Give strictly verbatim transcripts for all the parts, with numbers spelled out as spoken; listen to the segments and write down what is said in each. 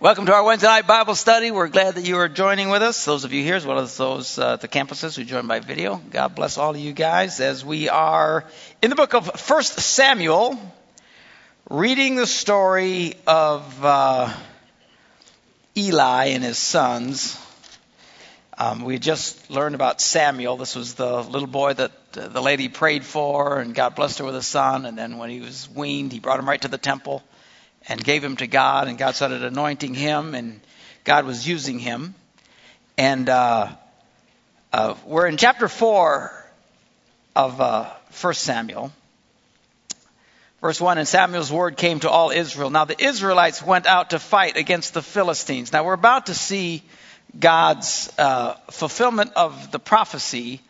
Welcome to our Wednesday night Bible study. We're glad that you are joining with us. Those of you here, as well as those uh, at the campuses who joined by video, God bless all of you guys as we are in the book of First Samuel, reading the story of uh, Eli and his sons. Um, we just learned about Samuel. This was the little boy that uh, the lady prayed for, and God blessed her with a son. And then when he was weaned, he brought him right to the temple and gave him to God, and God started anointing him, and God was using him. And uh, uh, we're in chapter four of uh, First Samuel. Verse one, and Samuel's word came to all Israel. Now the Israelites went out to fight against the Philistines. Now we're about to see God's uh, fulfillment of the prophecy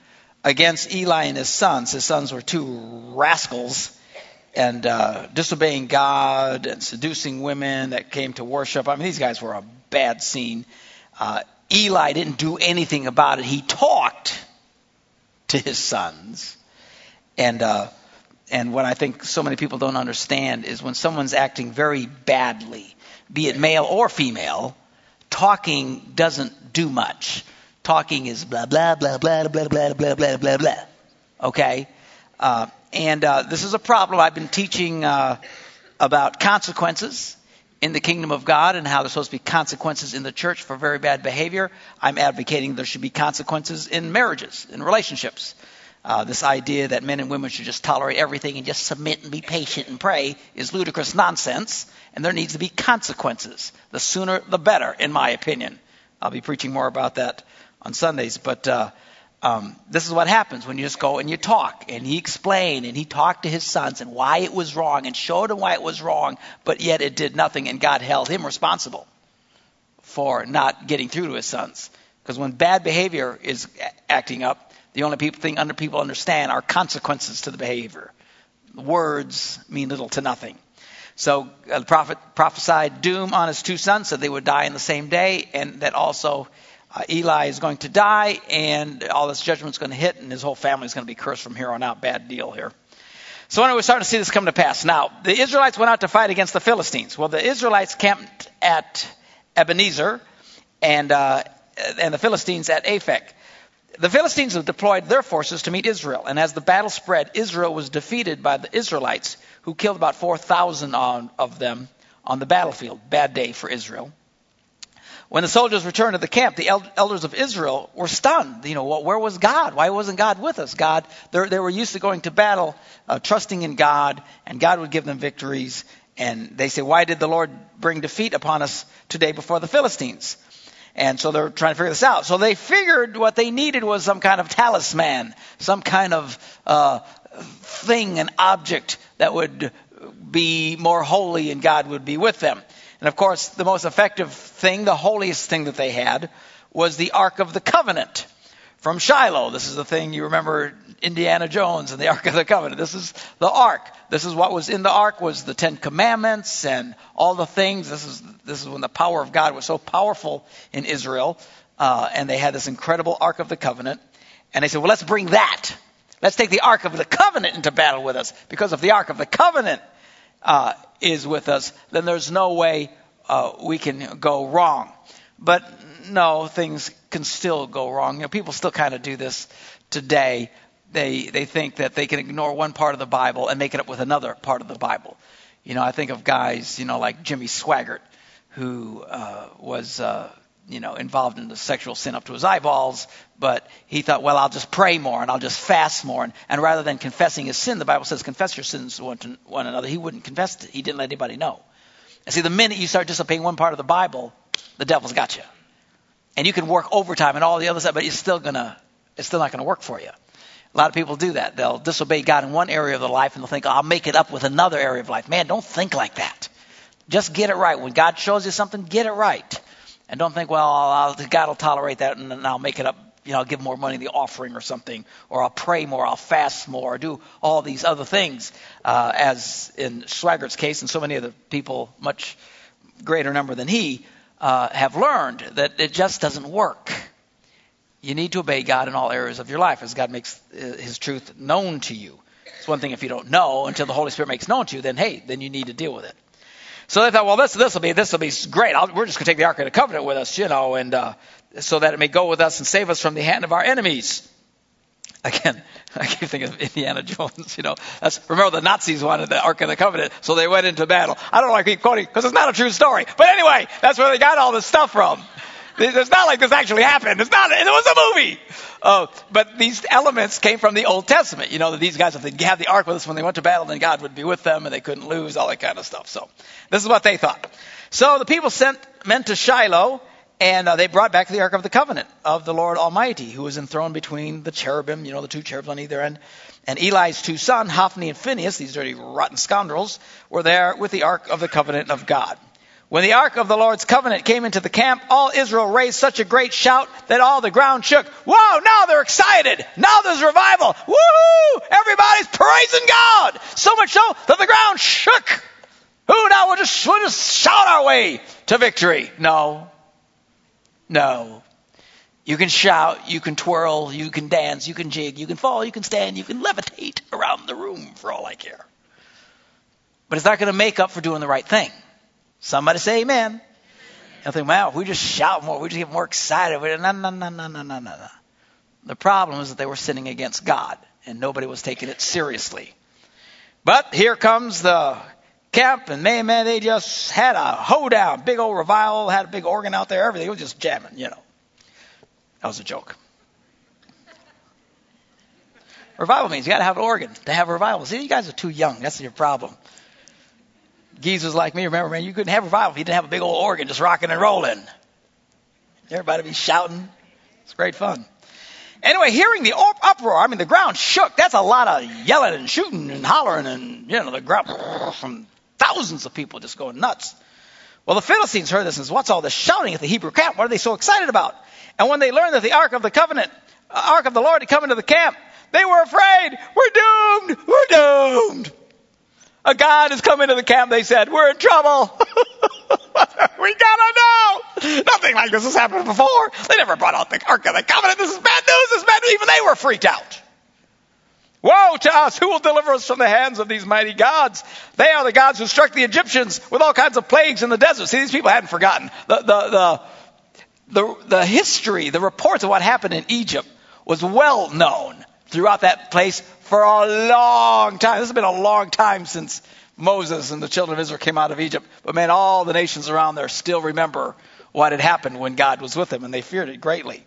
against Eli and his sons. His sons were two rascals, and uh, disobeying God and seducing women that came to worship. I mean, these guys were a bad scene. Uh, Eli didn't do anything about it. He talked to his sons. And uh, and what I think so many people don't understand is when someone's acting very badly, be it male or female, talking doesn't do much. Talking is blah, blah, blah, blah, blah, blah, blah, blah, blah, blah. Okay? Uh And uh, this is a problem. I've been teaching uh, about consequences in the kingdom of God and how there's supposed to be consequences in the church for very bad behavior. I'm advocating there should be consequences in marriages, in relationships. Uh, this idea that men and women should just tolerate everything and just submit and be patient and pray is ludicrous nonsense, and there needs to be consequences. The sooner the better, in my opinion. I'll be preaching more about that on Sundays, but... Uh, Um, this is what happens when you just go and you talk, and he explained, and he talked to his sons and why it was wrong and showed them why it was wrong, but yet it did nothing, and God held him responsible for not getting through to his sons. Because when bad behavior is acting up, the only people, thing under people understand are consequences to the behavior. Words mean little to nothing. So uh, the prophet prophesied doom on his two sons, that they would die in the same day, and that also... Uh, Eli is going to die, and all this judgment's going to hit, and his whole family is going to be cursed from here on out. Bad deal here. So anyway, we're starting to see this come to pass. Now, the Israelites went out to fight against the Philistines. Well, the Israelites camped at Ebenezer, and uh, and the Philistines at Aphek. The Philistines have deployed their forces to meet Israel, and as the battle spread, Israel was defeated by the Israelites, who killed about four thousand of them on the battlefield. Bad day for Israel. When the soldiers returned to the camp, the elders of Israel were stunned. You know, where was God? Why wasn't God with us? God, they were used to going to battle, uh, trusting in God, and God would give them victories. And they say, why did the Lord bring defeat upon us today before the Philistines? And so they're trying to figure this out. So they figured what they needed was some kind of talisman, some kind of uh, thing, an object that would be more holy and God would be with them. And, of course, the most effective thing, the holiest thing that they had, was the Ark of the Covenant from Shiloh. This is the thing you remember, Indiana Jones and the Ark of the Covenant. This is the Ark. This is what was in the Ark, was the Ten Commandments and all the things. This is this is when the power of God was so powerful in Israel, uh, and they had this incredible Ark of the Covenant. And they said, well, let's bring that. Let's take the Ark of the Covenant into battle with us, because if the Ark of the Covenant Uh, is with us, then there's no way uh, we can go wrong. But no, things can still go wrong. You know, people still kind of do this today. They they think that they can ignore one part of the Bible and make it up with another part of the Bible. You know, I think of guys, you know, like Jimmy Swaggart, who uh, was, uh, you know, involved in the sexual sin up to his eyeballs, but he thought, well, I'll just pray more and I'll just fast more. And, and rather than confessing his sin, the Bible says confess your sins to one, to one another. He wouldn't confess it. He didn't let anybody know. And see, the minute you start disobeying one part of the Bible, the devil's got you. And you can work overtime and all the other stuff, but it's still gonna, it's still not going to work for you. A lot of people do that. They'll disobey God in one area of their life and they'll think, oh, I'll make it up with another area of life. Man, don't think like that. Just get it right. When God shows you something, get it right. And don't think, well, I'll, God will tolerate that and I'll make it up. You know, I'll give more money in the offering or something, or I'll pray more, I'll fast more, or do all these other things, uh, as in Swaggart's case, and so many other people, much greater number than he, uh, have learned that it just doesn't work. You need to obey God in all areas of your life as God makes his truth known to you. It's one thing if you don't know until the Holy Spirit makes known to you, then, hey, then you need to deal with it. So they thought, well, this this will be this will be great. I'll, we're just going to take the Ark of the Covenant with us, you know, and uh, so that it may go with us and save us from the hand of our enemies. Again, I keep thinking of Indiana Jones, you know. That's, remember, the Nazis wanted the Ark of the Covenant, so they went into battle. I don't like keep quoting because it's not a true story. But anyway, that's where they got all this stuff from. It's not like this actually happened. It's not. It was a movie. Uh, but these elements came from the Old Testament. You know, that these guys, if they had the Ark with us when they went to battle, then God would be with them and they couldn't lose, all that kind of stuff. So this is what they thought. So the people sent men to Shiloh, and uh, they brought back the Ark of the Covenant of the Lord Almighty, who was enthroned between the cherubim, you know, the two cherubs on either end. And Eli's two sons, Hophni and Phinehas, these dirty, rotten scoundrels, were there with the Ark of the Covenant of God. When the Ark of the Lord's Covenant came into the camp, all Israel raised such a great shout that all the ground shook. Whoa, now they're excited. Now there's revival. Woohoo! Everybody's praising God. So much so that the ground shook. Who now? We'll just, we'll just shout our way to victory. No. No. You can shout. You can twirl. You can dance. You can jig. You can fall. You can stand. You can levitate around the room for all I care. But it's not going to make up for doing the right thing. Somebody say amen. I think, wow, we just shout more. We just get more excited. We, no, no, no, no, no, no, no. The problem is that they were sinning against God, and nobody was taking it seriously. But here comes the camp, and man, man, they just had a hoedown. Big old revival, had a big organ out there, everything. It was just jamming, you know. That was a joke. Revival means you got to have an organ to have a revival. See, you guys are too young. That's your problem. Geez was like me. Remember, man, you couldn't have revival if you didn't have a big old organ just rocking and rolling. Everybody be shouting. It's great fun. Anyway, hearing the uproar, I mean, the ground shook. That's a lot of yelling and shooting and hollering and, you know, the ground from thousands of people just going nuts. Well, the Philistines heard this and said, what's all this shouting at the Hebrew camp? What are they so excited about? And when they learned that the Ark of the Covenant, uh, Ark of the Lord had come into the camp, they were afraid. We're doomed. We're doomed. A God has come into the camp, they said. We're in trouble. We gotta know. Nothing like this has happened before. They never brought out the Ark of the Covenant. This is bad news. This is bad news. Even they were freaked out. Woe to us. Who will deliver us from the hands of these mighty gods? They are the gods who struck the Egyptians with all kinds of plagues in the desert. See, these people hadn't forgotten. The, the, the, the, the history, the reports of what happened in Egypt was well known throughout that place for a long time. This has been a long time since Moses and the children of Israel came out of Egypt. But man, all the nations around there still remember what had happened when God was with them, and they feared it greatly.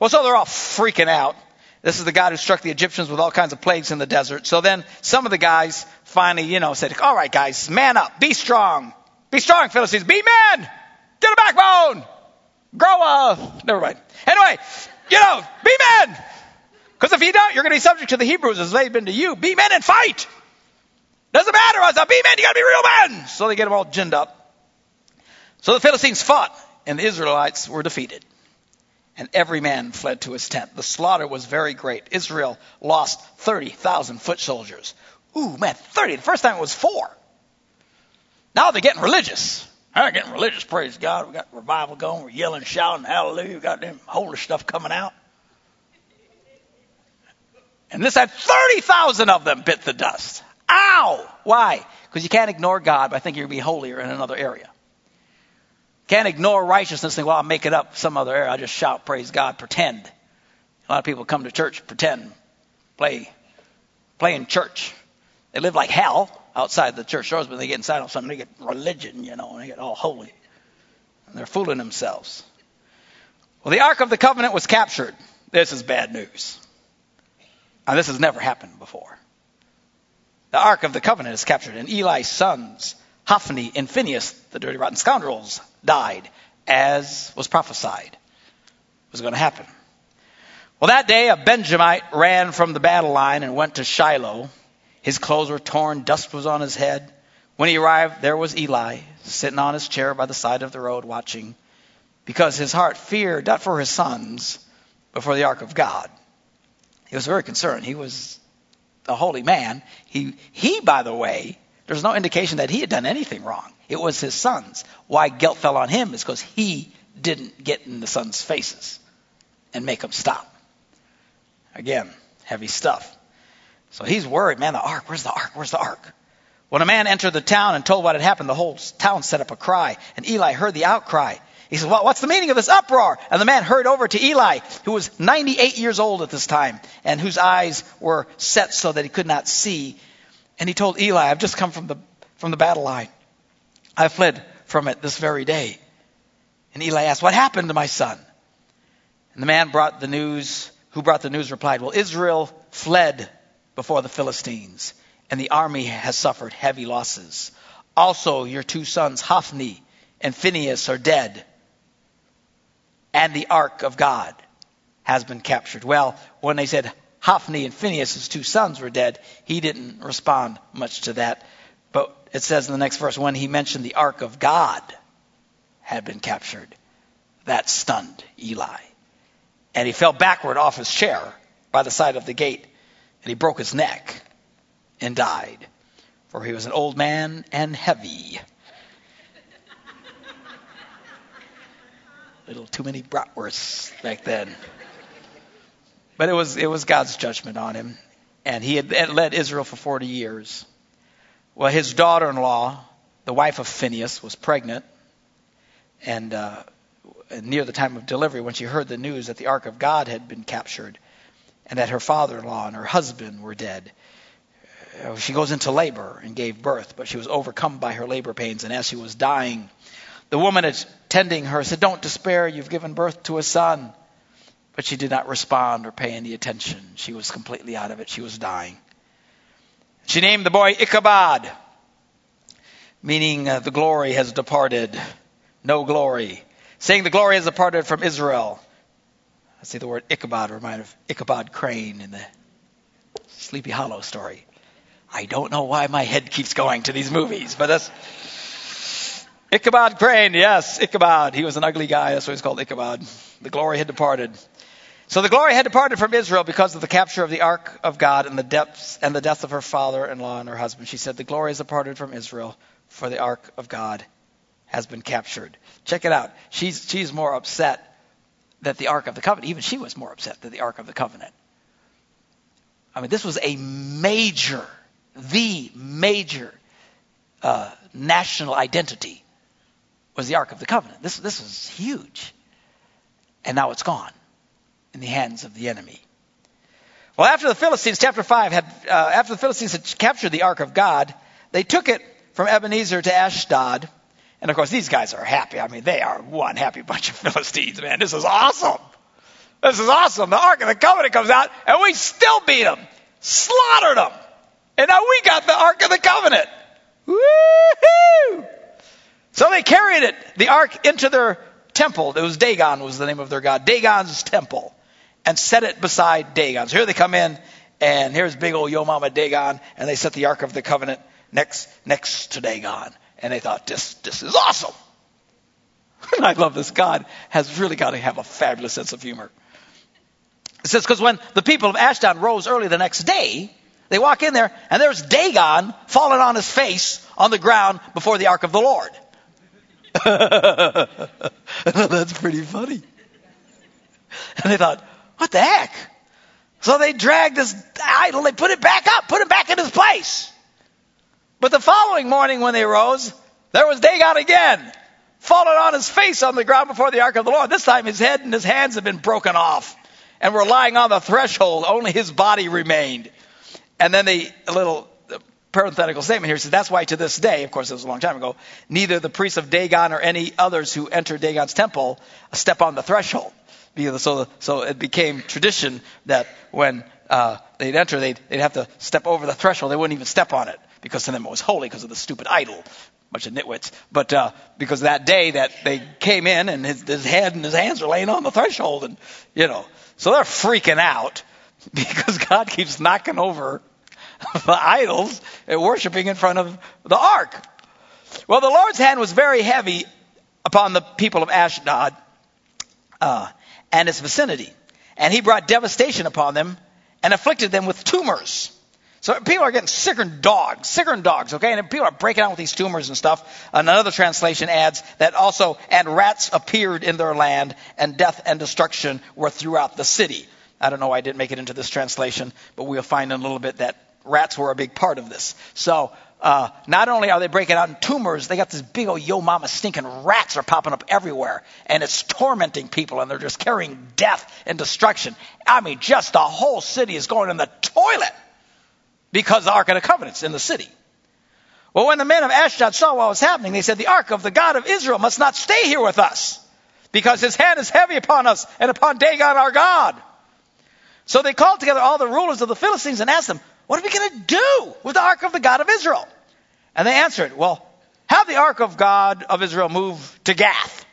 Well, so they're all freaking out. This is the God who struck the Egyptians with all kinds of plagues in the desert. So then some of the guys finally, you know, said, all right, guys, man up. Be strong. Be strong, Philistines. Be men. Get a backbone. Grow up. Never mind. Anyway, you know, be men. Because if you don't, you're going to be subject to the Hebrews as they've been to you. Be men and fight. Doesn't matter. I said, be men. You got to be real men. So they get them all ginned up. So the Philistines fought, and the Israelites were defeated. And every man fled to his tent. The slaughter was very great. Israel lost thirty thousand foot soldiers. Ooh, man, thirty. The first time it was four. Now they're getting religious. They're getting religious. Praise God. We got revival going. We're yelling, shouting, hallelujah. We got them holy stuff coming out. And this had thirty thousand of them bit the dust. Ow! Why? Because you can't ignore God by thinking you're going to be holier in another area. Can't ignore righteousness and think, well, I'll make it up some other area. I'll just shout, praise God, pretend. A lot of people come to church, pretend, play, play in church. They live like hell outside the church doors, but they get inside of something. They get religion, you know, and they get all holy. And they're fooling themselves. Well, the Ark of the Covenant was captured. This is bad news. Now, this has never happened before. The Ark of the Covenant is captured, and Eli's sons, Hophni and Phinehas, the dirty, rotten scoundrels, died, as was prophesied was going to happen. Well, that day, a Benjamite ran from the battle line and went to Shiloh. His clothes were torn, dust was on his head. When he arrived, there was Eli, sitting on his chair by the side of the road, watching, because his heart feared not for his sons, but for the Ark of God. He was very concerned. He was a holy man. He, he, by the way, there's no indication that he had done anything wrong. It was his sons. Why guilt fell on him is because he didn't get in the sons' faces and make them stop. Again, heavy stuff. So he's worried, man, the ark, where's the ark, where's the ark? When a man entered the town and told what had happened, the whole town set up a cry. And Eli heard the outcry. He said, well, what's the meaning of this uproar? And the man hurried over to Eli, who was ninety-eight years old at this time, and whose eyes were set so that he could not see. And he told Eli, I've just come from the from the battle line. I fled from it this very day. And Eli asked, what happened to my son? And the man brought the news, who brought the news replied, well, Israel fled before the Philistines, and the army has suffered heavy losses. Also, your two sons, Hophni and Phinehas, are dead, and the ark of God has been captured. Well, when they said Hophni and Phinehas, his two sons, were dead, he didn't respond much to that. But it says in the next verse, when he mentioned the ark of God had been captured, that stunned Eli. And he fell backward off his chair by the side of the gate, and he broke his neck and died, for he was an old man and heavy. Little too many bratwursts back then. But it was it was God's judgment on him. And he had led Israel for forty years. Well, his daughter-in-law, the wife of Phinehas, was pregnant. And uh, near the time of delivery, when she heard the news that the ark of God had been captured and that her father-in-law and her husband were dead, she goes into labor and gave birth, but she was overcome by her labor pains. And as she was dying, the woman attending her said, don't despair, you've given birth to a son. But she did not respond or pay any attention. She was completely out of it. She was dying. She named the boy Ichabod, meaning uh, the glory has departed. No glory. Saying the glory has departed from Israel. I see the word Ichabod reminded of Ichabod Crane in the Sleepy Hollow story. I don't know why my head keeps going to these movies, but that's... Ichabod Crane, yes, Ichabod. He was an ugly guy. That's why he's called Ichabod. The glory had departed. So the glory had departed from Israel because of the capture of the ark of God and the depths and the death of her father-in-law and her husband. She said, the glory has departed from Israel, for the ark of God has been captured. Check it out. She's she's more upset that the Ark of the Covenant. Even she was more upset that the Ark of the Covenant. I mean, this was a major, the major uh, national identity. Was the Ark of the Covenant. This this was huge. And now it's gone in the hands of the enemy. Well, after the Philistines, chapter five, had uh, after the Philistines had captured the Ark of God, they took it from Ebenezer to Ashdod. And of course, these guys are happy. I mean, they are one happy bunch of Philistines, man. This is awesome. This is awesome. The Ark of the Covenant comes out, and we still beat them. Slaughtered them. And now we got the Ark of the Covenant. Woo-hoo! So they carried it, the ark, into their temple. It was Dagon was the name of their god. Dagon's temple. And set it beside Dagon. So here they come in, and here's big old yo mama Dagon, and they set the Ark of the Covenant next next to Dagon. And they thought, this this is awesome. And I love this. God has really got to have a fabulous sense of humor. It says, because when the people of Ashdod rose early the next day, they walk in there, and there's Dagon falling on his face on the ground before the Ark of the Lord. That's pretty funny. And they thought, what the heck? So they dragged this idol, they put it back up, put it back in its place. But the following morning when they rose, there was Dagon again, fallen on his face on the ground before the Ark of the Lord. This time his head and his hands had been broken off and were lying on the threshold. Only his body remained. And then they, a little parenthetical statement here says, that's why to this day, of course it was a long time ago, neither the priests of Dagon or any others who enter Dagon's temple step on the threshold. So, so it became tradition that when uh, they'd enter, they'd, they'd have to step over the threshold. They wouldn't even step on it, because to them it was holy because of the stupid idol. Bunch of nitwits. But uh, because that day that they came in and his, his head and his hands were laying on the threshold, and you know, so they're freaking out because God keeps knocking over the idols and worshiping in front of the ark. Well, the Lord's hand was very heavy upon the people of Ashdod uh, and its vicinity. And he brought devastation upon them and afflicted them with tumors. So people are getting sicker than dogs, sicker than dogs, okay? And people are breaking out with these tumors and stuff. And another translation adds that also, and rats appeared in their land, and death and destruction were throughout the city. I don't know why I didn't make it into this translation, but we'll find in a little bit that rats were a big part of this. So Uh, not only are they breaking out in tumors, they got this big old yo mama stinking rats are popping up everywhere, and it's tormenting people, and they're just carrying death and destruction. I mean, just the whole city is going in the toilet because the Ark of the Covenant's in the city. Well, when the men of Ashdod saw what was happening, they said, the Ark of the God of Israel must not stay here with us, because his hand is heavy upon us and upon Dagon our God. So they called together all the rulers of the Philistines and asked them, what are we going to do with the Ark of the God of Israel? And they answered, well, have the Ark of God of Israel move to Gath.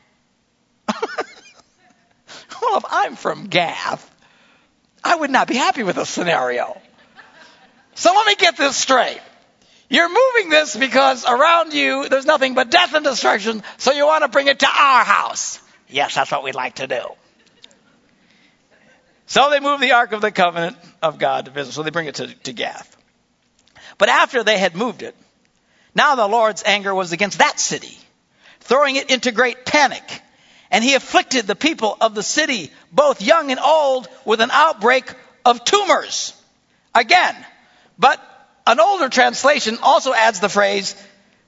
Well, if I'm from Gath, I would not be happy with this scenario. So let me get this straight. You're moving this because around you there's nothing but death and destruction, so you want to bring it to our house. Yes, that's what we'd like to do. So they moved the Ark of the Covenant of God to Israel. So they bring it to, to Gath. But after they had moved it, now the Lord's anger was against that city, throwing it into great panic. And he afflicted the people of the city, both young and old, with an outbreak of tumors. Again, but an older translation also adds the phrase,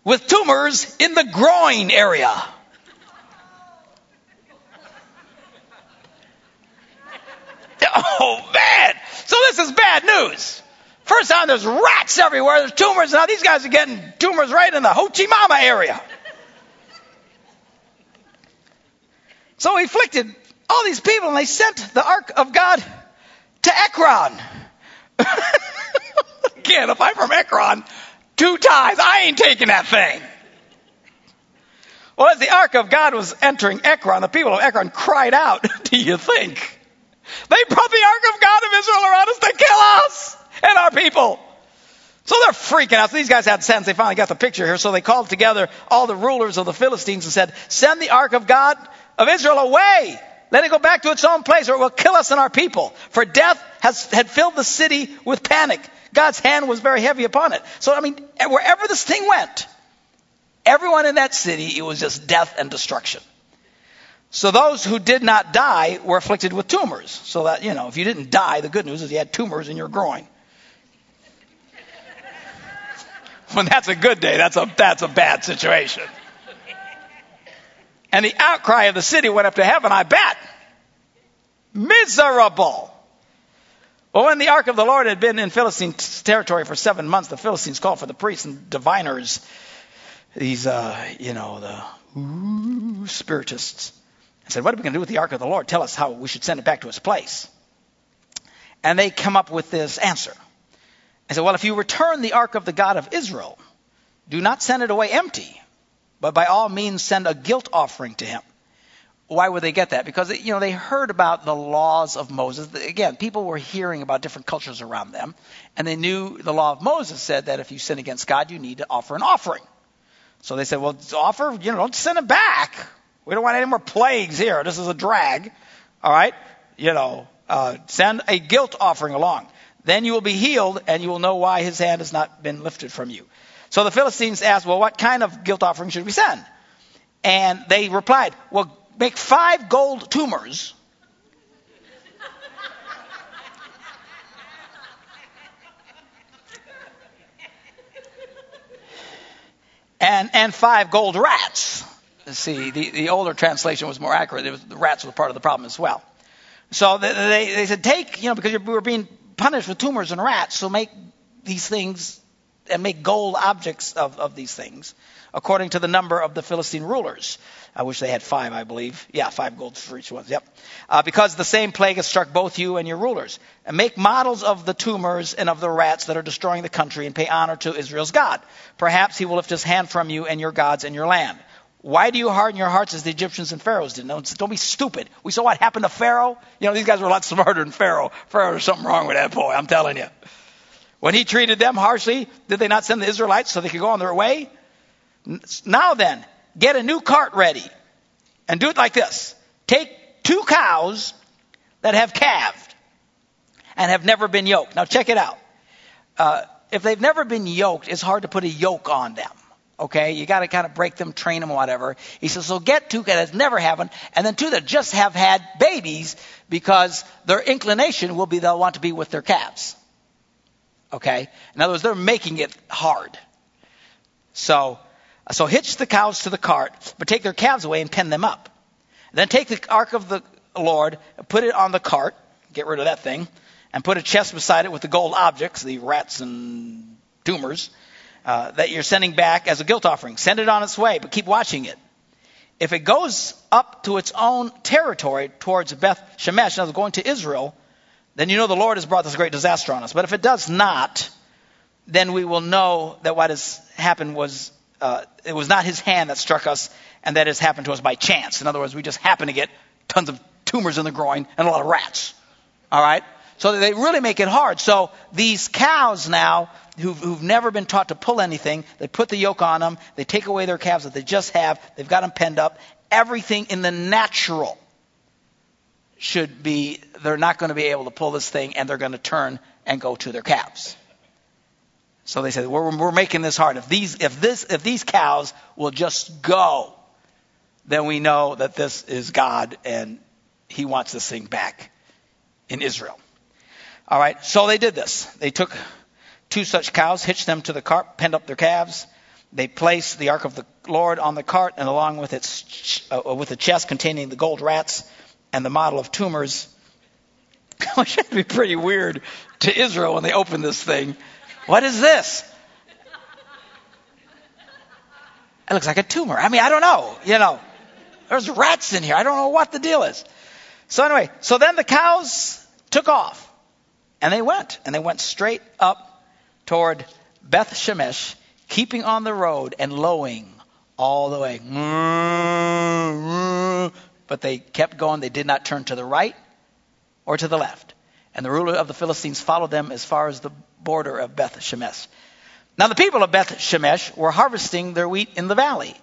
with tumors in the groin area. Oh, man. So this is bad news. First time there's rats everywhere. There's tumors. Now these guys are getting tumors right in the Ho Chi Mama area. So he afflicted all these people, and they sent the Ark of God to Ekron. Again, if I'm from Ekron, two times, I ain't taking that thing. Well, as the Ark of God was entering Ekron, the people of Ekron cried out, do you think? They brought the Ark of God of Israel around us to kill us and our people. So they're freaking out. So these guys had sense. They finally got the picture here. So they called together all the rulers of the Philistines and said, send the Ark of God of Israel away. Let it go back to its own place, or it will kill us and our people. For death has had filled the city with panic. God's hand was very heavy upon it. So, I mean, wherever this thing went, everyone in that city, it was just death and destruction. So those who did not die were afflicted with tumors. So that, you know, if you didn't die, the good news is you had tumors in your groin. When that's a good day, that's a, that's a bad situation. And the outcry of the city went up to heaven, I bet. Miserable. Well, when the Ark of the Lord had been in Philistine territory for seven months, the Philistines called for the priests and diviners, these, uh, you know, the ooh, spiritists, and said, what are we going to do with the Ark of the Lord? Tell us how we should send it back to its place. And they come up with this answer. I said, well, if you return the Ark of the God of Israel, do not send it away empty, but by all means send a guilt offering to him. Why would they get that? Because, you know, they heard about the laws of Moses. Again, people were hearing about different cultures around them, and they knew the law of Moses said that if you sin against God, you need to offer an offering. So they said, well, offer, you know, don't send it back. We don't want any more plagues here. This is a drag. All right? You know, uh, send a guilt offering along. Then you will be healed, and you will know why his hand has not been lifted from you. So the Philistines asked, well, what kind of guilt offering should we send? And they replied, well, make five gold tumors and and five gold rats. See, the, the older translation was more accurate. It was, the rats were part of the problem as well. So they, they, they said, take, you know, because you were being punished with tumors and rats, so make these things and make gold objects of, of these things, according to the number of the Philistine rulers. I wish they had five, I believe. Yeah, five gold for each one. Yep. Uh, because the same plague has struck both you and your rulers. And make models of the tumors and of the rats that are destroying the country, and pay honor to Israel's God. Perhaps he will lift his hand from you and your gods and your land. Why do you harden your hearts as the Egyptians and Pharaohs did? Don't, don't be stupid. We saw what happened to Pharaoh. You know, these guys were a lot smarter than Pharaoh. Pharaoh, there's something wrong with that boy, I'm telling you. When he treated them harshly, did they not send the Israelites so they could go on their way? Now then, get a new cart ready and do it like this. Take two cows that have calved and have never been yoked. Now check it out. Uh, if they've never been yoked, it's hard to put a yoke on them. Okay, you got to kind of break them, train them, whatever. He says, so get two that never haven't, and then two that just have had babies, because their inclination will be they'll want to be with their calves. Okay, in other words, they're making it hard. So, so hitch the cows to the cart, but take their calves away and pen them up. Then take the ark of the Lord, put it on the cart, get rid of that thing, and put a chest beside it with the gold objects, the rats and tumors, uh, that you're sending back as a guilt offering. Send it on its way, but keep watching it. If it goes up to its own territory towards Beth Shemesh, now it's going to Israel, then you know the Lord has brought this great disaster on us. But if it does not, then we will know that what has happened was, uh, it was not his hand that struck us, and that has happened to us by chance. In other words, we just happen to get tons of tumors in the groin and a lot of rats. All right? So they really make it hard. So these cows now, who've, who've never been taught to pull anything, they put the yoke on them, they take away their calves that they just have, they've got them penned up. Everything in the natural should be, they're not going to be able to pull this thing, and they're going to turn and go to their calves. So they said, we're, we're making this hard. If these, if this, if these cows will just go, then we know that this is God, and he wants this thing back in Israel. All right, so they did this. They took two such cows, hitched them to the cart, penned up their calves. They placed the ark of the Lord on the cart, and along with its uh, with the chest containing the gold rats and the model of tumors, which would be pretty weird to Israel when they opened this thing. What is this? It looks like a tumor. I mean, I don't know. You know, there's rats in here. I don't know what the deal is. So anyway, so then the cows took off. And they went, and they went straight up toward Beth Shemesh, keeping on the road and lowing all the way. But they kept going. They did not turn to the right or to the left. And the ruler of the Philistines followed them as far as the border of Beth Shemesh. Now the people of Beth Shemesh were harvesting their wheat in the valley.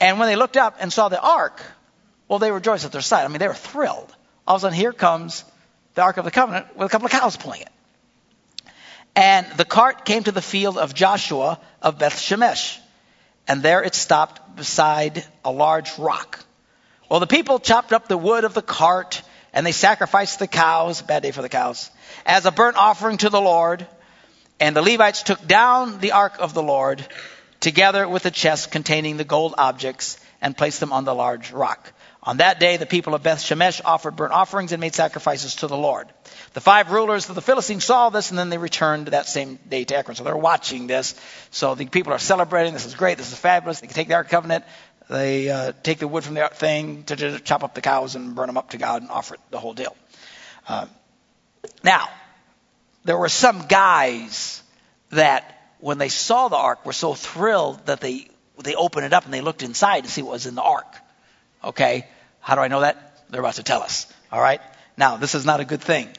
And when they looked up and saw the ark, well, they rejoiced at their sight. I mean, they were thrilled. All of a sudden, here comes the Ark of the Covenant with a couple of cows pulling it. And the cart came to the field of Joshua of Beth Shemesh, and there it stopped beside a large rock. Well, the people chopped up the wood of the cart, and they sacrificed the cows, bad day for the cows, as a burnt offering to the Lord. And the Levites took down the Ark of the Lord together with the chest containing the gold objects and placed them on the large rock. On that day, the people of Beth Shemesh offered burnt offerings and made sacrifices to the Lord. The five rulers of the Philistines saw this, and then they returned that same day to Ekron. So they're watching this. So the people are celebrating. This is great. This is fabulous. They can take the Ark Covenant. They uh, take the wood from the thing, to chop up the cows and burn them up to God and offer it, the whole deal. Uh, now, there were some guys that, when they saw the Ark, were so thrilled that they, they opened it up and they looked inside to see what was in the Ark. Okay, how do I know that? They're about to tell us. All right? Now, this is not a good thing.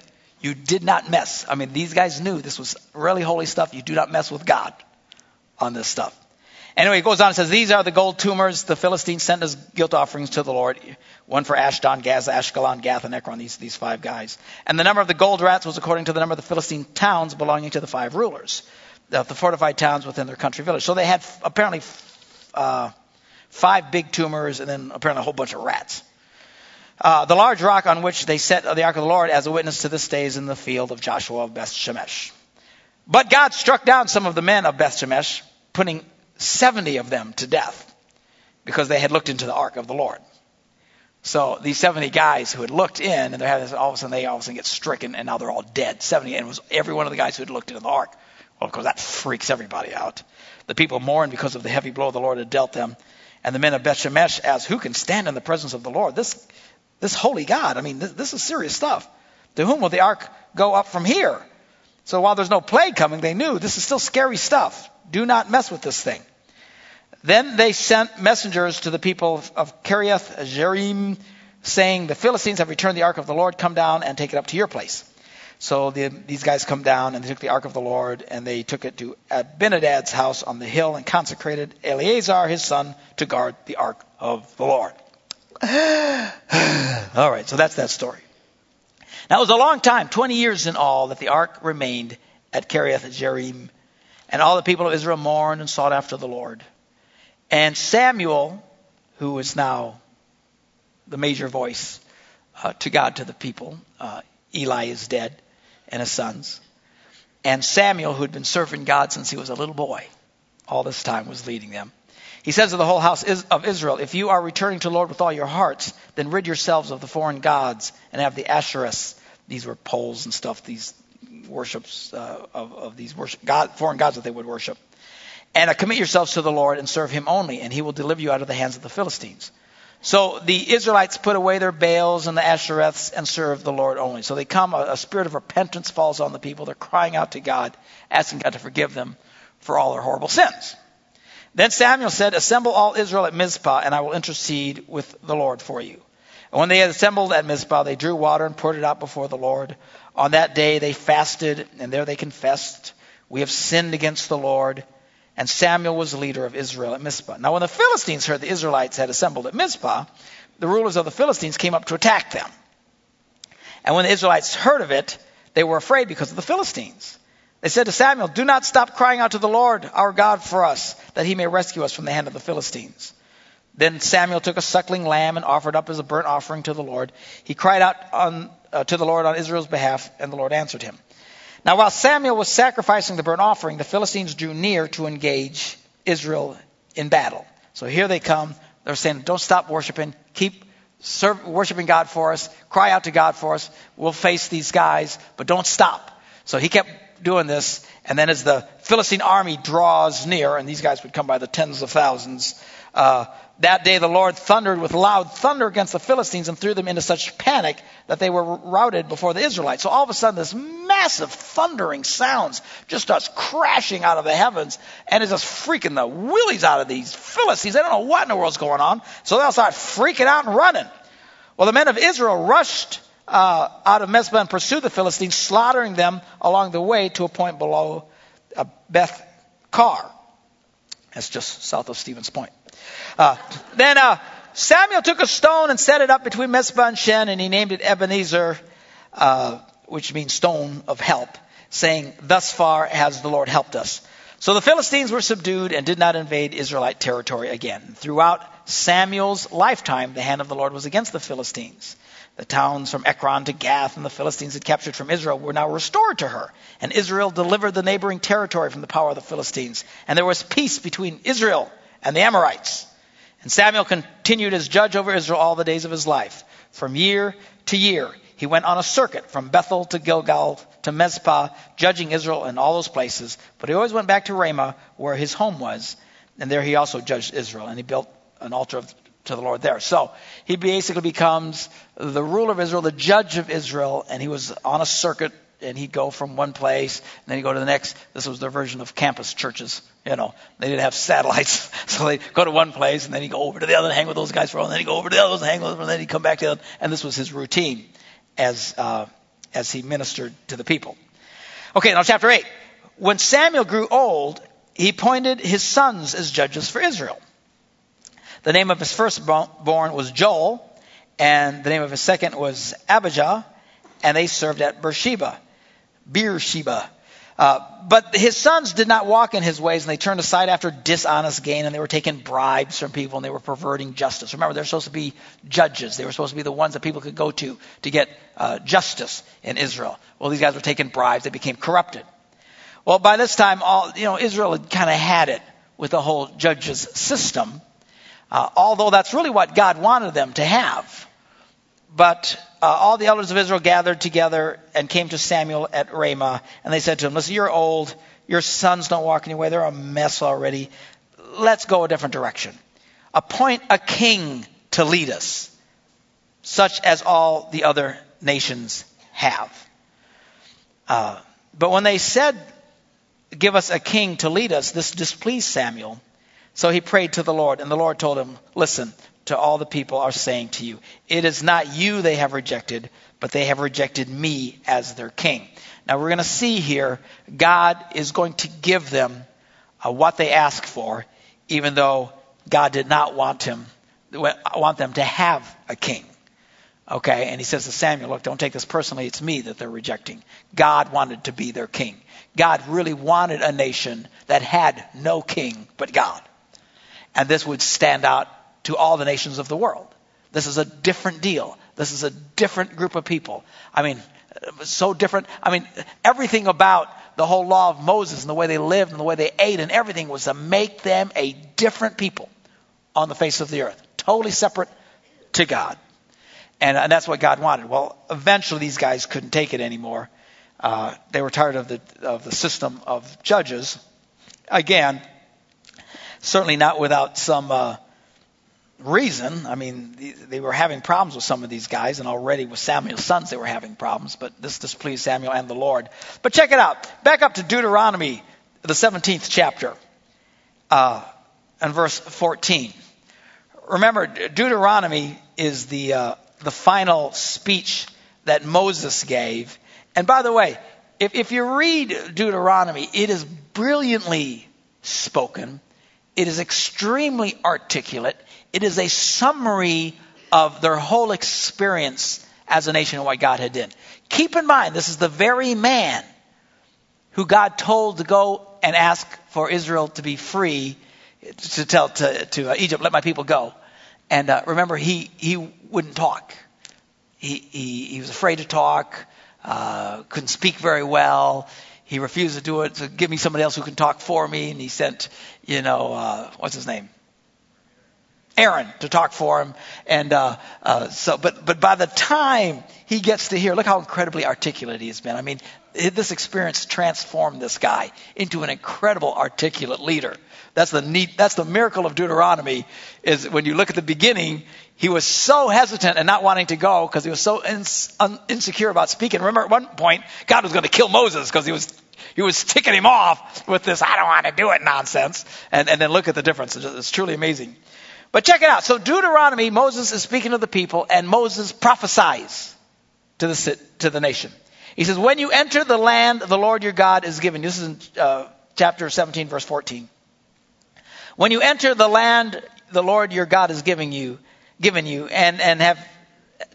You did not mess. I mean, these guys knew this was really holy stuff. You do not mess with God on this stuff. Anyway, it goes on and says, these are the gold tumors the Philistines sent as guilt offerings to the Lord. One for Ashdod, Gaza, Ashkelon, Gath, and Ekron, these, these five guys. And the number of the gold rats was according to the number of the Philistine towns belonging to the five rulers, the, the fortified towns within their country village. So they had apparently Uh, Five big tumors, and then apparently a whole bunch of rats. Uh, the large rock on which they set the Ark of the Lord as a witness to this day is in the field of Joshua of Beth Shemesh. But God struck down some of the men of Beth Shemesh, putting seventy of them to death, because they had looked into the Ark of the Lord. So these seventy guys who had looked in, and they're having this, all of a sudden they all of a sudden get stricken, and now they're all dead. seventy, and it was every one of the guys who had looked into the Ark. Well, of course, that freaks everybody out. The people mourned because of the heavy blow the Lord had dealt them. And the men of Beth Shemesh asked, who can stand in the presence of the Lord? This this holy God, I mean, this, this is serious stuff. To whom will the ark go up from here? So while there's no plague coming, they knew this is still scary stuff. Do not mess with this thing. Then they sent messengers to the people of Kiriath-Jearim, saying, the Philistines have returned the ark of the Lord. Come down and take it up to your place. So the, these guys come down, and they took the Ark of the Lord, and they took it to Abinadab's house on the hill and consecrated Eleazar, his son, to guard the Ark of the Lord. All right, so that's that story. Now, it was a long time, twenty years in all, that the Ark remained at Kiriath-Jearim, and all the people of Israel mourned and sought after the Lord. And Samuel, who is now the major voice uh, to God, to the people, uh, Eli is dead, and his sons. And Samuel, who had been serving God since he was a little boy, all this time was leading them. He says to the whole house of Israel, if you are returning to the Lord with all your hearts, then rid yourselves of the foreign gods and have the Asherahs. These were poles and stuff, these worships uh, of, of these worship, God, foreign gods that they would worship. And uh, commit yourselves to the Lord and serve him only, and he will deliver you out of the hands of the Philistines. So the Israelites put away their Baals and the Ashereths and serve the Lord only. So they come, a, a spirit of repentance falls on the people. They're crying out to God, asking God to forgive them for all their horrible sins. Then Samuel said, assemble all Israel at Mizpah, and I will intercede with the Lord for you. And when they had assembled at Mizpah, they drew water and poured it out before the Lord. On that day they fasted, and there they confessed, we have sinned against the Lord. And Samuel was the leader of Israel at Mizpah. Now when the Philistines heard the Israelites had assembled at Mizpah, the rulers of the Philistines came up to attack them. And when the Israelites heard of it, they were afraid because of the Philistines. They said to Samuel, do not stop crying out to the Lord our God for us, that he may rescue us from the hand of the Philistines. Then Samuel took a suckling lamb and offered up as a burnt offering to the Lord. He cried out on, uh, to the Lord on Israel's behalf, and the Lord answered him. Now, while Samuel was sacrificing the burnt offering, the Philistines drew near to engage Israel in battle. So here they come. They're saying, don't stop worshiping. Keep serve, worshiping God for us. Cry out to God for us. We'll face these guys, but don't stop. So he kept doing this. And then as the Philistine army draws near, and these guys would come by the tens of thousands, uh, that day the Lord thundered with loud thunder against the Philistines and threw them into such panic that they were routed before the Israelites. So all of a sudden this massive thundering sounds just starts crashing out of the heavens, and it's just freaking the willies out of these Philistines. They don't know what in the world's going on, so they'll start freaking out and running. Well, the men of Israel rushed uh, out of Mizpah and pursued the Philistines, slaughtering them along the way to a point below uh, Beth Kar. That's just south of Stevens Point. Uh, then uh, Samuel took a stone and set it up between Mizpah and Shen, and he named it Ebenezer, uh, which means stone of help, saying, thus far has the Lord helped us. So the Philistines were subdued and did not invade Israelite territory again. Throughout Samuel's lifetime, the hand of the Lord was against the Philistines. The towns from Ekron to Gath and the Philistines had captured from Israel were now restored to her. And Israel delivered the neighboring territory from the power of the Philistines. And there was peace between Israel and the Amorites. And Samuel continued as judge over Israel all the days of his life. From year to year, he went on a circuit from Bethel to Gilgal to Mizpah, judging Israel in all those places. But he always went back to Ramah, where his home was. And there he also judged Israel. And he built an altar of, to the Lord there. So he basically becomes the ruler of Israel, the judge of Israel. And he was on a circuit. And he'd go from one place, and then he'd go to the next. This was their version of campus churches. You know, they didn't have satellites. So they'd go to one place, and then he'd go over to the other and hang with those guys for a while. And then he'd go over to the others and hang with them, and then he'd come back to the other. And this was his routine as uh, as he ministered to the people. Okay, now chapter eight. When Samuel grew old, he appointed his sons as judges for Israel. The name of his firstborn was Joel, and the name of his second was Abijah, and they served at Beersheba. Beersheba. Uh, but his sons did not walk in his ways, and they turned aside after dishonest gain, and they were taking bribes from people, and they were perverting justice. Remember, they're supposed to be judges. They were supposed to be the ones that people could go to to get uh, justice in Israel. Well, these guys were taking bribes. They became corrupted. Well, by this time, all you know, Israel had kind of had it with the whole judges system, uh, although that's really what God wanted them to have. But uh, all the elders of Israel gathered together and came to Samuel at Ramah. And they said to him, listen, you're old. Your sons don't walk anywhere. They're a mess already. Let's go a different direction. Appoint a king to lead us, such as all the other nations have. Uh, but when they said, give us a king to lead us, this displeased Samuel. So he prayed to the Lord. And the Lord told him, listen, to all the people are saying to you, it is not you they have rejected, but they have rejected me as their king. Now we're going to see here, God is going to give them uh, what they ask for, even though God did not want him, want them to have a king. Okay, and he says to Samuel, look, don't take this personally. It's me that they're rejecting. God wanted to be their king. God really wanted a nation that had no king but God. And this would stand out to all the nations of the world. This is a different deal. This is a different group of people. I mean, so different. I mean, everything about the whole law of Moses and the way they lived and the way they ate and everything was to make them a different people on the face of the earth, totally separate to God. And, and that's what God wanted. Well, eventually these guys couldn't take it anymore. Uh, they were tired of the of the system of judges. Again, certainly not without some uh, reason. I mean, they, they were having problems with some of these guys, and already with Samuel's sons they were having problems. But this displeased Samuel and the Lord. But check it out. Back up to Deuteronomy, the seventeenth chapter, uh, and verse fourteen. Remember, Deuteronomy is the uh, the final speech that Moses gave. And by the way, if, if you read Deuteronomy, it is brilliantly spoken. It is extremely articulate. It is a summary of their whole experience as a nation and what God had done. Keep in mind, this is the very man who God told to go and ask for Israel to be free, to tell to, to uh, Egypt, let my people go. And uh, remember, he, he wouldn't talk. He, he, he was afraid to talk. Uh, couldn't speak very well. He refused to do it. So give me somebody else who can talk for me. And he sent, you know, uh, what's his name? Aaron to talk for him. And uh, uh, so, but but by the time he gets to here, look how incredibly articulate he has been. I mean, this experience transformed this guy into an incredible articulate leader. That's the neat. That's the miracle of Deuteronomy. Is when you look at the beginning. He was so hesitant and not wanting to go because he was so ins- un- insecure about speaking. Remember, at one point, God was going to kill Moses because he was he was ticking him off with this "I don't want to do it" nonsense. And and then look at the difference; it's, it's truly amazing. But check it out. So Deuteronomy, Moses is speaking to the people, and Moses prophesies to the to the nation. He says, "When you enter the land the Lord your God is giving you," this is in uh, chapter seventeen, verse fourteen. "When you enter the land the Lord your God is giving you." given you and, and have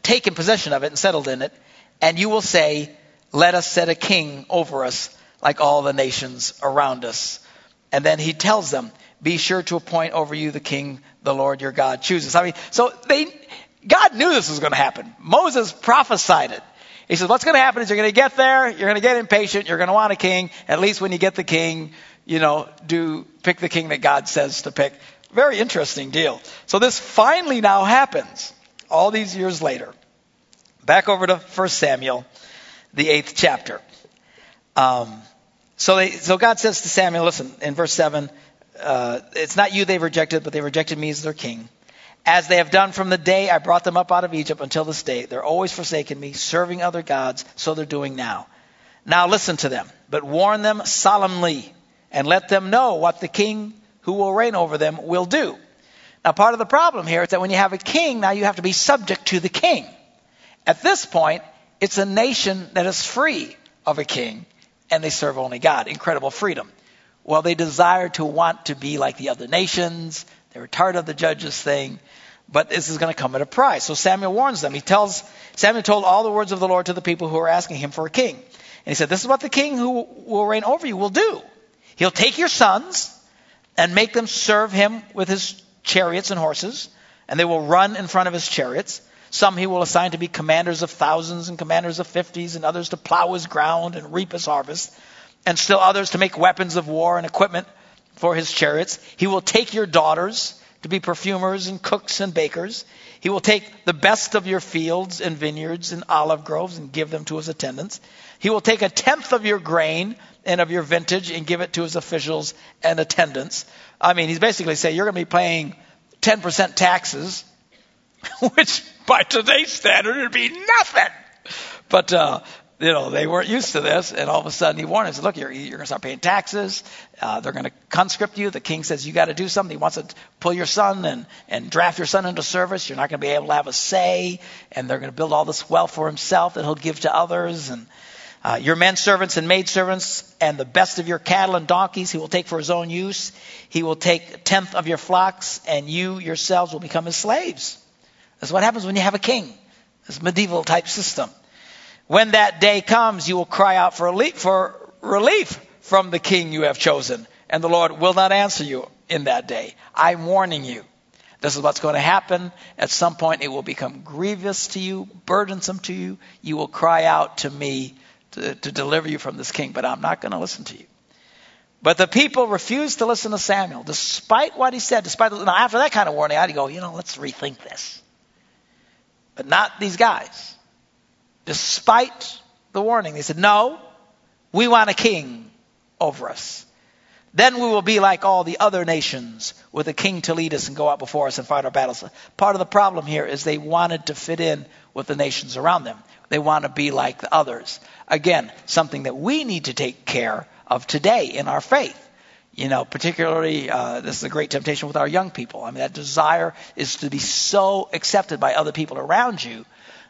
taken possession of it and settled in it, and you will say, let us set a king over us like all the nations around us. And then he tells them, be sure to appoint over you the king the Lord your God chooses. I mean, so they God knew this was going to happen. Moses prophesied it. He says, what's going to happen is you're going to get there, you're going to get impatient, you're going to want a king. At least when you get the king, you know, do pick the king that God says to pick. Very interesting deal. So this finally now happens all these years later. Back over to First Samuel, the eighth chapter. Um, so, they, so God says to Samuel, listen, in verse seven, uh, it's not you they've rejected, but they rejected me as their king. As they have done from the day I brought them up out of Egypt until this day, they're always forsaken me, serving other gods, so they're doing now. Now listen to them, but warn them solemnly and let them know what the king who will reign over them will do. Now, part of the problem here is that when you have a king, now you have to be subject to the king. At this point, it's a nation that is free of a king, and they serve only God. Incredible freedom. Well, they desire to want to be like the other nations. They were tired of the judges thing, but this is going to come at a price. So Samuel warns them. He tells Samuel told all the words of the Lord to the people who are asking him for a king. And he said, this is what the king who will reign over you will do. He'll take your sons and make them serve him with his chariots and horses, and they will run in front of his chariots. Some he will assign to be commanders of thousands and commanders of fifties, and others to plow his ground and reap his harvest, and still others to make weapons of war and equipment for his chariots. He will take your daughters to be perfumers and cooks and bakers. He will take the best of your fields and vineyards and olive groves and give them to his attendants. He will take a tenth of your grain and of your vintage and give it to his officials and attendants. I mean, he's basically saying you're going to be paying ten percent taxes, which by today's standard would be nothing. But, uh, you know, they weren't used to this. And all of a sudden he warned us, look, you're, you're going to start paying taxes. Uh, they're going to conscript you. The king says you got to do something. He wants to pull your son and, and draft your son into service. You're not going to be able to have a say. And they're going to build all this wealth for himself that he'll give to others. And Uh, your men servants and maid servants and the best of your cattle and donkeys he will take for his own use. He will take a tenth of your flocks, and you yourselves will become his slaves. That's what happens when you have a king. This medieval type system. When that day comes, you will cry out for relief, for relief from the king you have chosen, and the Lord will not answer you in that day. I'm warning you. This is what's going to happen. At some point, it will become grievous to you, burdensome to you. You will cry out to me to, to deliver you from this king, but I'm not going to listen to you. But the people refused to listen to Samuel, despite what he said. Despite now, after that kind of warning, I'd go, you know, let's rethink this. But not these guys. Despite the warning, they said, no, we want a king over us. Then we will be like all the other nations with a king to lead us and go out before us and fight our battles. Part of the problem here is they wanted to fit in with the nations around them. They want to be like the others. Again, something that we need to take care of today in our faith. You know, particularly, uh, this is a great temptation with our young people. I mean, that desire is to be so accepted by other people around you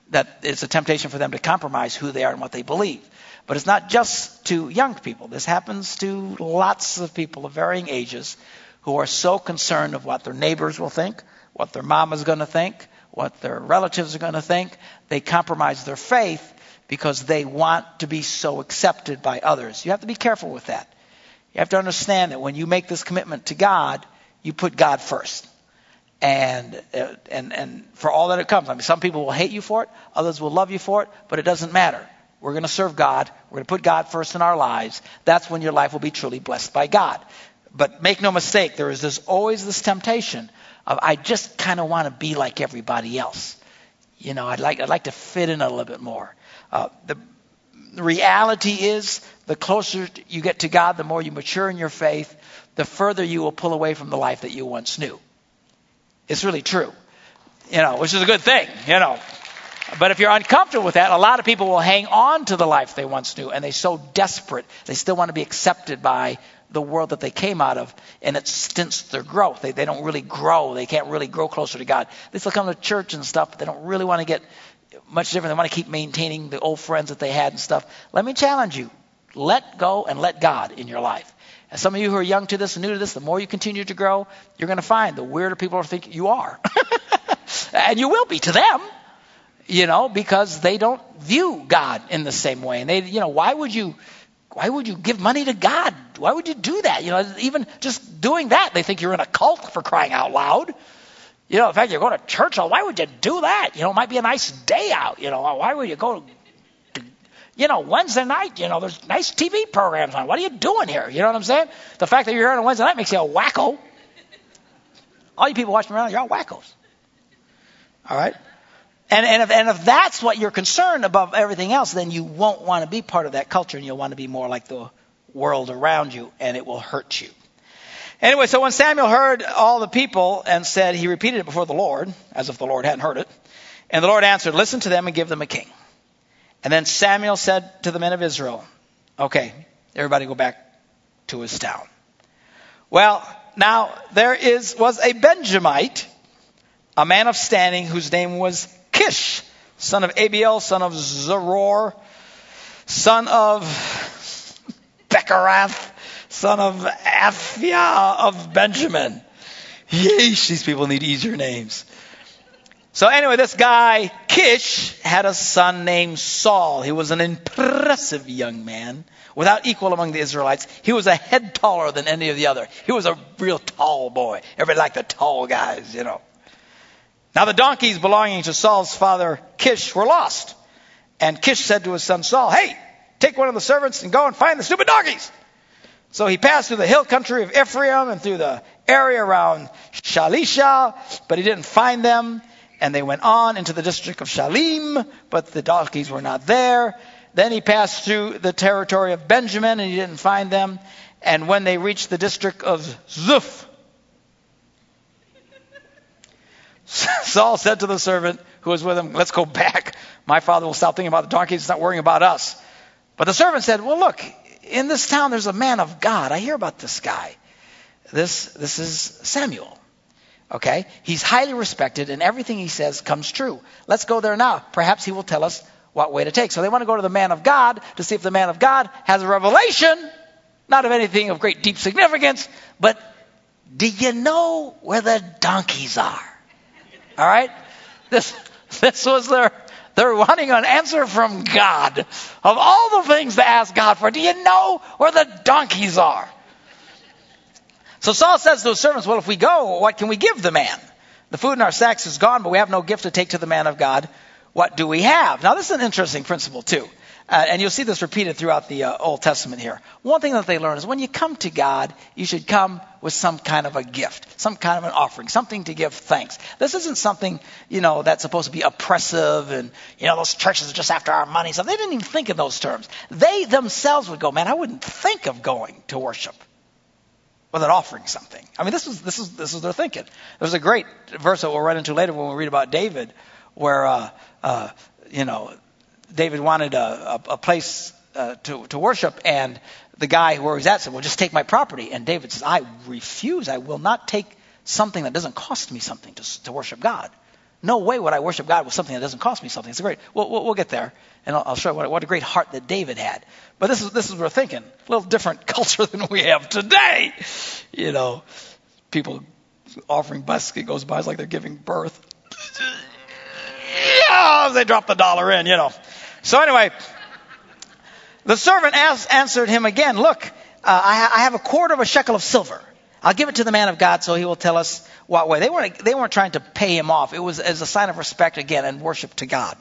that it's a temptation for them to compromise who they are and what they believe. But it's not just to young people. This happens to lots of people of varying ages who are so concerned of what their neighbors will think, what their mama's going to think, what their relatives are going to think. They compromise their faith because they want to be so accepted by others. You have to be careful with that. You have to understand that when you make this commitment to God, you put God first. And and and for all that it comes. I mean, some people will hate you for it. Others will love you for it. But it doesn't matter. We're going to serve God. We're going to put God first in our lives. That's when your life will be truly blessed by God. But make no mistake, there is this, always this temptation of, I just kind of want to be like everybody else. You know, I'd like I'd like to fit in a little bit more. Uh, the, the reality is, the closer you get to God, the more you mature in your faith, the further you will pull away from the life that you once knew. It's really true, you know, which is a good thing, you know. But if you're uncomfortable with that, a lot of people will hang on to the life they once knew, and they're so desperate. They still want to be accepted by the world that they came out of, and it stints their growth. They, they don't really grow. They can't really grow closer to God. They still come to church and stuff, but they don't really want to get much different. They want to keep maintaining the old friends that they had and stuff. Let me challenge you. Let go and let God in your life. And some of you who are young to this and new to this, the more you continue to grow, you're going to find the weirder people are thinking you are. And you will be to them, you know, because they don't view God in the same way. And they, you know, why would you, why would you give money to God? Why would you do that? You know, even just doing that, they think you're in a cult, for crying out loud. You know, in fact, you're going to church. Why would you do that? You know, it might be a nice day out. You know, why would you go to, you know, Wednesday night, you know, there's nice T V programs on. What are you doing here? You know what I'm saying? The fact that you're here on a Wednesday night makes you a wacko. All you people watching around, you're all wackos. All right? And, and, if, and if that's what you're concerned above everything else, then you won't want to be part of that culture, and you'll want to be more like the world around you, and it will hurt you. Anyway, so when Samuel heard all the people and said, he repeated it before the Lord, as if the Lord hadn't heard it. And the Lord answered, listen to them and give them a king. And then Samuel said to the men of Israel, okay, everybody go back to his town. Well, now there is was a Benjamite, a man of standing, whose name was Kish, son of Abiel, son of Zeror, son of Bechorath, son of Aphiah of Benjamin. Yeesh, these people need easier names. So anyway, this guy, Kish, had a son named Saul. He was an impressive young man, without equal among the Israelites. He was a head taller than any of the other. He was a real tall boy. Everybody liked the tall guys, you know. Now the donkeys belonging to Saul's father, Kish, were lost. And Kish said to his son Saul, hey, take one of the servants and go and find the stupid donkeys. So he passed through the hill country of Ephraim and through the area around Shalisha, but he didn't find them. And they went on into the district of Shalim, but the donkeys were not there. Then he passed through the territory of Benjamin, and he didn't find them. And when they reached the district of Zuf, Saul said to the servant who was with him, let's go back. My father will stop thinking about the donkeys. He's not worrying about us. But the servant said, well, look, in this town there's a man of God. I hear about this guy. This, this is Samuel. Okay, he's highly respected, and everything he says comes true. Let's go there now. Perhaps he will tell us what way to take. So they want to go to the man of God to see if the man of God has a revelation, not of anything of great deep significance, but do you know where the donkeys are? All right, this this was their they're wanting an answer from God. Of all the things to ask God for, do you know where the donkeys are? So Saul says to his servants, well, if we go, what can we give the man? The food in our sacks is gone, but we have no gift to take to the man of God. What do we have? Now, this is an interesting principle, too. Uh, and you'll see this repeated throughout the uh, Old Testament here. One thing that they learn is when you come to God, you should come with some kind of a gift, some kind of an offering, something to give thanks. This isn't something, you know, that's supposed to be oppressive and, you know, those churches are just after our money. So they didn't even think in those terms. They themselves would go, man, I wouldn't think of going to worship without offering something. I mean, this was this is this is their thinking. There's a great verse that we'll run into later when we read about David where, uh, uh, you know, David wanted a, a, a place uh, to, to worship, and the guy where he was at said, well, just take my property. And David says, I refuse. I will not take something that doesn't cost me something to, to worship God. No way would I worship God with something that doesn't cost me something. It's great. We'll, we'll, we'll get there, and I'll, I'll show you what, what a great heart that David had. But this is this is what we're thinking. A little different culture than we have today. You know, people offering basket goes by, it's like they're giving birth. Yeah, they drop the dollar in, you know. So anyway, the servant asked, answered him again, look, uh, I, ha- I have a quarter of a shekel of silver. I'll give it to the man of God so he will tell us what way. They weren't, they weren't trying to pay him off. It was as a sign of respect again and worship to God.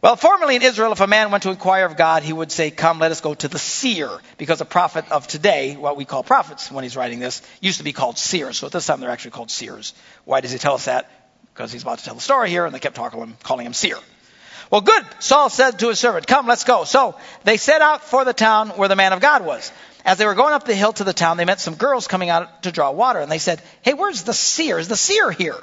Well, formerly in Israel, if a man went to inquire of God, he would say, come, let us go to the seer. Because a prophet of today, what we call prophets when he's writing this, used to be called seers. So at this time, they're actually called seers. Why does he tell us that? Because he's about to tell the story here, and they kept talking him, calling him seer. Well, good, Saul said to his servant, come, let's go. So they set out for the town where the man of God was. As they were going up the hill to the town, they met some girls coming out to draw water. And they said, hey, where's the seer? Is the seer here?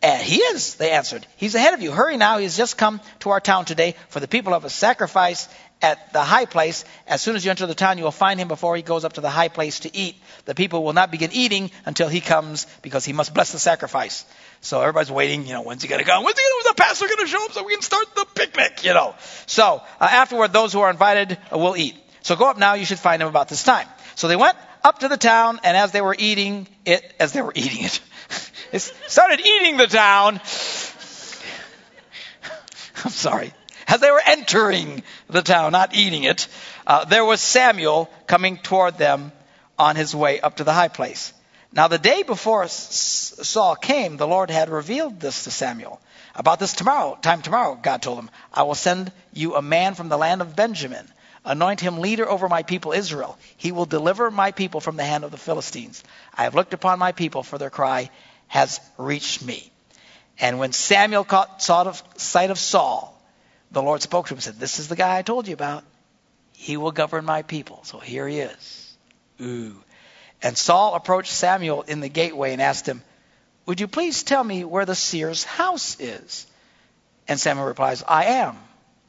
And he is, they answered. He's ahead of you. Hurry now. He's just come to our town today, for the people have a sacrifice at the high place. As soon as you enter the town, you will find him before he goes up to the high place to eat. The people will not begin eating until he comes, because he must bless the sacrifice. So everybody's waiting, you know, when's he going to come? When's he gonna, when's the pastor going to show up so we can start the picnic, you know? So uh, afterward, those who are invited uh, will eat. So go up now, you should find him about this time. So they went up to the town, and as they were eating it, as they were eating it, they started eating the town. I'm sorry. As they were entering the town, not eating it, uh, there was Samuel coming toward them on his way up to the high place. Now, the day before Saul came, the Lord had revealed this to Samuel. About this tomorrow, time tomorrow, God told him, I will send you a man from the land of Benjamin. Anoint him leader over my people Israel. He will deliver my people from the hand of the Philistines. I have looked upon my people, for their cry has reached me. And when Samuel caught sight of Saul, the Lord spoke to him and said, this is the guy I told you about. He will govern my people. So here he is. Ooh. And Saul approached Samuel in the gateway and asked him, would you please tell me where the seer's house is? And Samuel replies, I am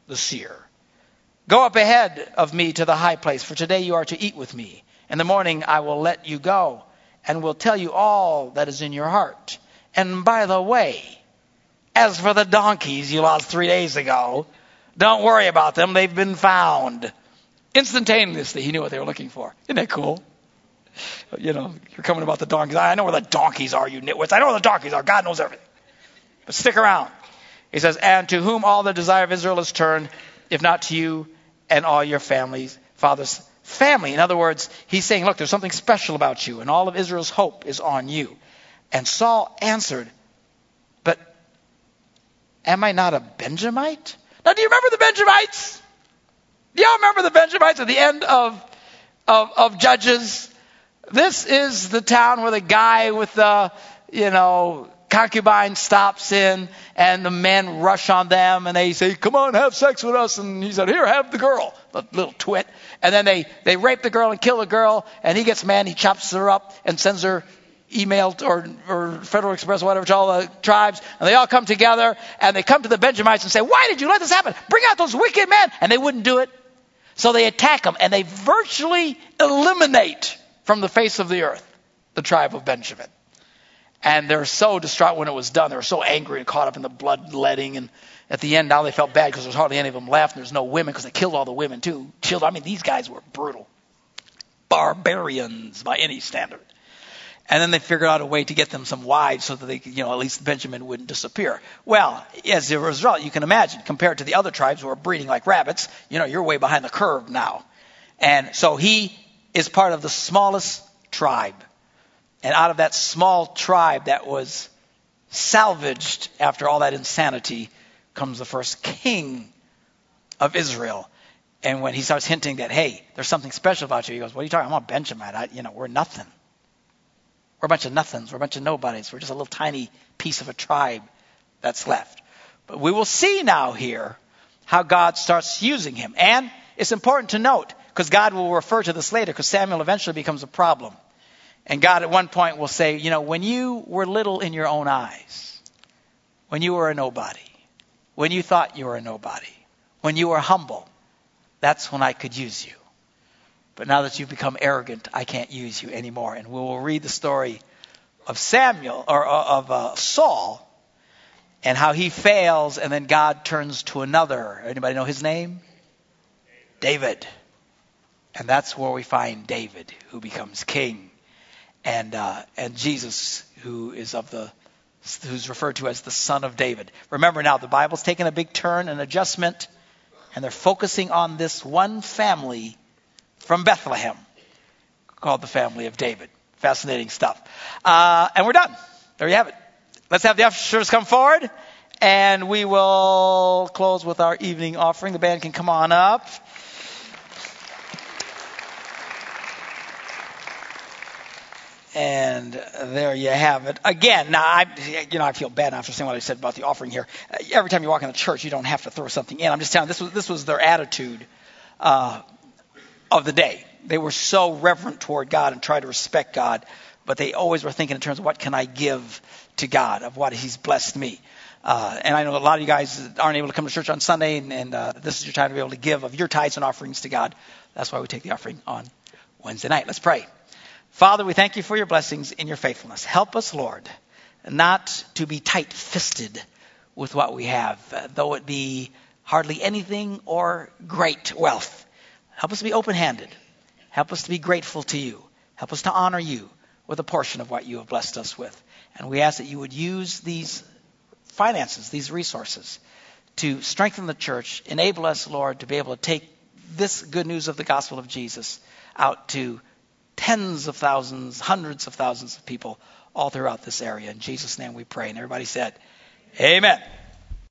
the seer. Go up ahead of me to the high place, for today you are to eat with me. In the morning I will let you go and will tell you all that is in your heart. And by the way, as for the donkeys you lost three days ago, don't worry about them. They've been found. Instantaneously, he knew what they were looking for. Isn't that cool? You know, you're coming about the donkeys. I know where the donkeys are, you nitwits. I know where the donkeys are. God knows everything. But stick around. He says, and to whom all the desire of Israel is turned, if not to you and all your families, father's family. In other words, he's saying, look, there's something special about you, and all of Israel's hope is on you. And Saul answered, but am I not a Benjamite? Now, do you remember the Benjamites? Do y'all remember the Benjamites at the end of of, of Judges? This is the town where the guy with the, you know, concubine stops in, and the men rush on them, and they say, come on, have sex with us. And he said, here, have the girl, the little twit. And then they, they rape the girl and kill the girl, and he gets mad, he chops her up and sends her email or, or Federal Express, whatever, to all the tribes. And they all come together, and they come to the Benjamites and say, why did you let this happen? Bring out those wicked men. And they wouldn't do it. So they attack them, and they virtually eliminate from the face of the earth the tribe of Benjamin. And they're so distraught when it was done. They were so angry and caught up in the bloodletting. And at the end, now they felt bad because there's hardly any of them left. And there's no women because they killed all the women too. Children. I mean, these guys were brutal. Barbarians by any standard. And then they figured out a way to get them some wives so that they could, you know, at least Benjamin wouldn't disappear. Well, as a result, you can imagine, compared to the other tribes who are breeding like rabbits, you know, you're way behind the curve now. And so he is part of the smallest tribe. And out of that small tribe that was salvaged after all that insanity comes the first king of Israel. And when he starts hinting that, hey, there's something special about you, he goes, what are you talking about? I'm a Benjamin. I, you know, we're nothing. We're a bunch of nothings. We're a bunch of nobodies. We're just a little tiny piece of a tribe that's left. But we will see now here how God starts using him. And it's important to note, because God will refer to this later, because Samuel eventually becomes a problem. And God at one point will say, you know, when you were little in your own eyes, when you were a nobody, when you thought you were a nobody, when you were humble, that's when I could use you. But now that you've become arrogant, I can't use you anymore. And we will read the story of Samuel or of uh, Saul and how he fails, and then God turns to another. Anybody know his name? David. David. And that's where we find David, who becomes king, and uh, and Jesus, who is of the who's referred to as the Son of David. Remember now, the Bible's taken a big turn, an adjustment. And they're focusing on this one family from Bethlehem called the family of David. Fascinating stuff. Uh, and we're done. There you have it. Let's have the ushers come forward. And we will close with our evening offering. The band can come on up. And there you have it. Again, now I, you know, I feel bad after saying what I said about the offering here. Every time you walk in the church, you don't have to throw something in. I'm just telling you, this was this was their attitude uh, of the day. They were so reverent toward God and tried to respect God, but they always were thinking in terms of what can I give to God, of what He's blessed me. Uh, and I know a lot of you guys aren't able to come to church on Sunday, and, and uh, this is your time to be able to give of your tithes and offerings to God. That's why we take the offering on Wednesday night. Let's pray. Father, we thank you for your blessings and your faithfulness. Help us, Lord, not to be tight-fisted with what we have, though it be hardly anything or great wealth. Help us to be open-handed. Help us to be grateful to you. Help us to honor you with a portion of what you have blessed us with. And we ask that you would use these finances, these resources, to strengthen the church, enable us, Lord, to be able to take this good news of the gospel of Jesus out to tens of thousands, hundreds of thousands of people all throughout this area. In Jesus' name we pray. And everybody said, amen.